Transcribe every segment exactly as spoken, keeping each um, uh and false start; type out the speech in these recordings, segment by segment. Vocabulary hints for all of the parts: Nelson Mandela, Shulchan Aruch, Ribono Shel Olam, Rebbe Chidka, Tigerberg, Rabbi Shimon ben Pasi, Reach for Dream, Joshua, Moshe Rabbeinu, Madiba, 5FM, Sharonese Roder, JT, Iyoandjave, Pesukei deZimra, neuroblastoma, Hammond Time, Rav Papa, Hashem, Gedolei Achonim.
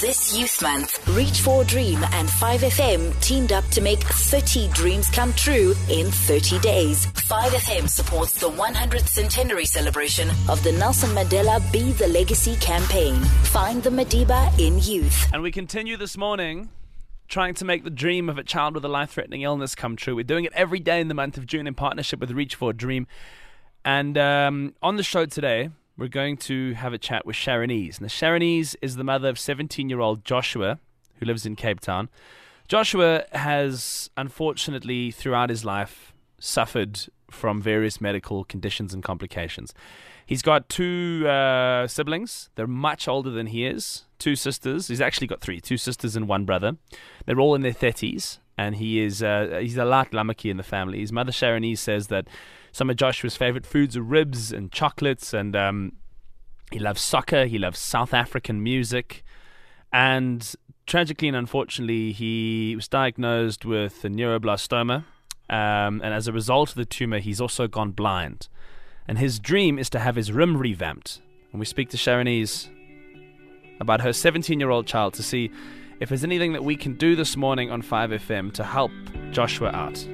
This Youth Month, Reach for Dream and five F M teamed up to make thirty dreams come true in thirty days. five F M supports the one hundredth centenary celebration of the Nelson Mandela Be the Legacy campaign. Find the Madiba in youth. And we continue this morning trying to make the dream of a child with a life-threatening illness come true. We're doing it every day in the month of June in partnership with Reach for Dream. And um, on the show today, we're going to have a chat with Sharonese. Now, Sharonese is the mother of seventeen-year-old Joshua, who lives in Cape Town. Joshua has, unfortunately, throughout his life, suffered from various medical conditions and complications. He's got two uh, siblings. They're much older than he is. Two sisters. He's actually got three. Two sisters and one brother. They're all in their thirties, and he is uh, he's a lot lamaki in the family. His mother, Sharonese, says that some of Joshua's favorite foods are ribs and chocolates, and um, he loves soccer. He loves South African music. And tragically and unfortunately, he was diagnosed with a neuroblastoma, um, and as a result of the tumor, he's also gone blind. And his dream is to have his room revamped. And we speak to Sharonese about her seventeen-year-old child to see if there's anything that we can do this morning on five F M to help Joshua out.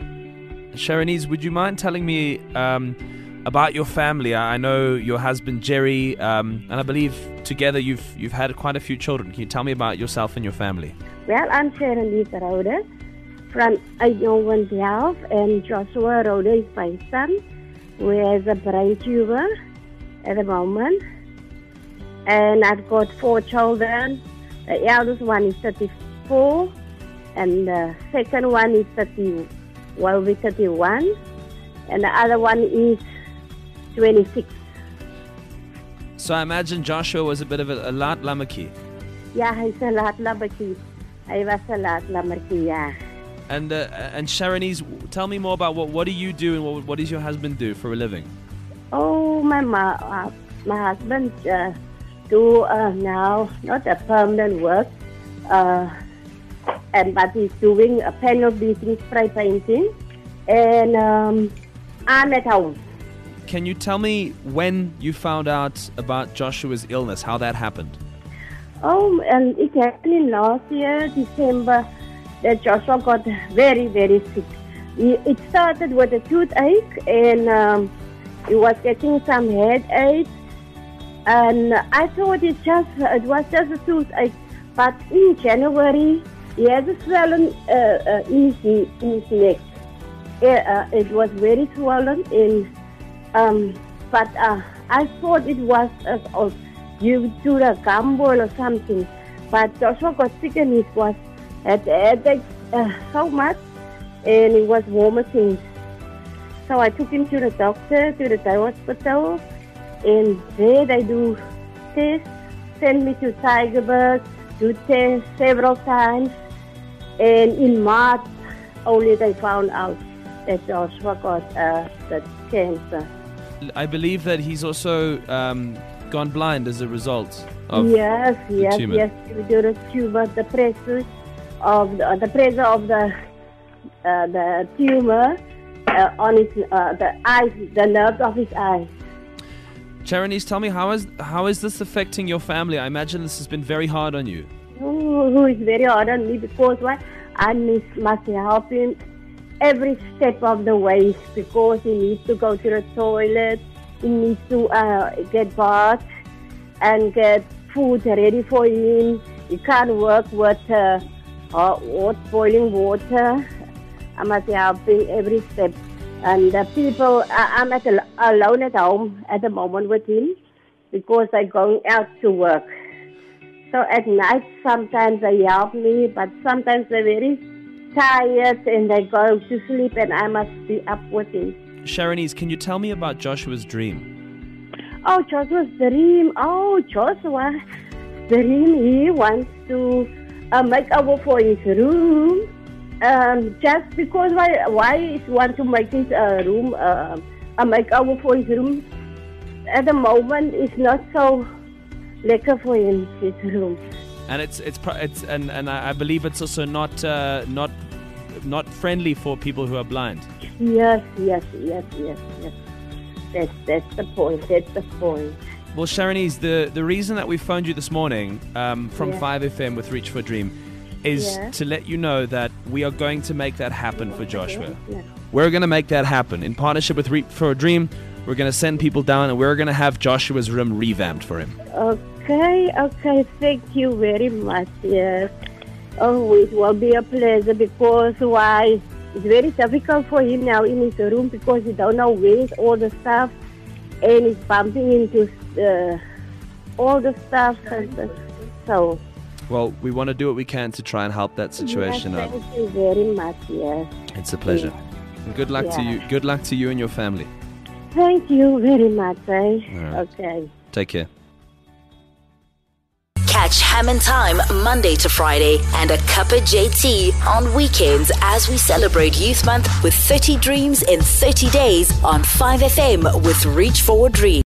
Sharonese, would you mind telling me um, about your family? I know your husband Jerry, um, and I believe together you've you've had quite a few children. Can you tell me about yourself and your family? Well, I'm Sharonese Roder from Iyoandjave, and Joshua Roder is my son, who has a brain tumor at the moment. And I've got four children. The eldest one is thirty-four, and the second one is thirty, well, thirty-one, and the other one is twenty-six. So I imagine Joshua was a bit of a, a lot lamaki. Yeah, he's a lot lamaki. I was a lot lamaki, yeah. And uh, and Sharonese, tell me more about what what do you do and what what does your husband do for a living? Oh, my ma. Uh, My husband uh, do uh, now not a permanent work, uh, and but he's doing a panel beating, spray painting, and um, I'm at home. Can you tell me when you found out about Joshua's illness? How that happened? Oh, and it happened last year, December, that Joshua got very, very sick. It started with a toothache, and um, he was getting some headache. And I thought it just it was just a toothache, but in January he has a swollen uh, uh, in, his, in his neck. It, uh, it was very swollen, in, um, but uh, I thought it was uh, due to the gumball or something. But Joshua got sick and he was at the headache uh, so much, and he was vomiting. So I took him to the doctor, to the hospital. And there they do tests, send me to Tigerberg, do tests several times. And in March, only they found out that Joshua got uh, that cancer. I believe that he's also um, gone blind as a result of yes, the yes, tumor. Yes, yes, yes. Due to the tumor, the pressure of the, uh, the pressure of the uh, the tumor uh, on his uh, the eyes, the nerves of his eyes. Sharonese, tell me, how is how is this affecting your family? I imagine this has been very hard on you. Oh, it's very hard on me because why? I miss, must help him every step of the way because he needs to go to the toilet, he needs to uh, get bath and get food ready for him. He can't work with uh, hot, hot boiling water. I must help him every step. And the people, I'm at a, alone at home at the moment with him because I'm going out to work. So at night, sometimes they help me, but sometimes they're very tired and they go to sleep and I must be up with him. Sharonese, can you tell me about Joshua's dream? Oh, Joshua's dream. Oh, Joshua's dream. He wants to uh, make over for his room. Um, just because why why is want to make his uh, room uh, a makeover for his room at the moment is not so lekker for him, his room. And it's it's it's and, and I believe it's also not uh, not not friendly for people who are blind. Yes, yes, yes, yes, yes. That's that's the point. That's the point. Well, Sharonese, the, the reason that we phoned you this morning um, from yeah. five F M with Reach for Dream is yeah. to let you know that we are going to make that happen for Joshua. Yeah. We're going to make that happen. In partnership with Reach for a Dream, we're going to send people down and we're going to have Joshua's room revamped for him. Okay, okay. Thank you very much. Yes. Oh, it will be a pleasure because why? It's very difficult for him now in his room because he don't know where is all the stuff and he's bumping into uh, all the stuff. And, so. Well, we want to do what we can to try and help that situation yes, out. Thank you very much. Yes. It's a pleasure. Yes. And good luck yeah. to you. Good luck to you and your family. Thank you very much. Eh? Right. Okay. Take care. Catch Hammond Time Monday to Friday and a cup of J T on weekends as we celebrate Youth Month with thirty dreams in thirty days on five F M with Reach for Dream.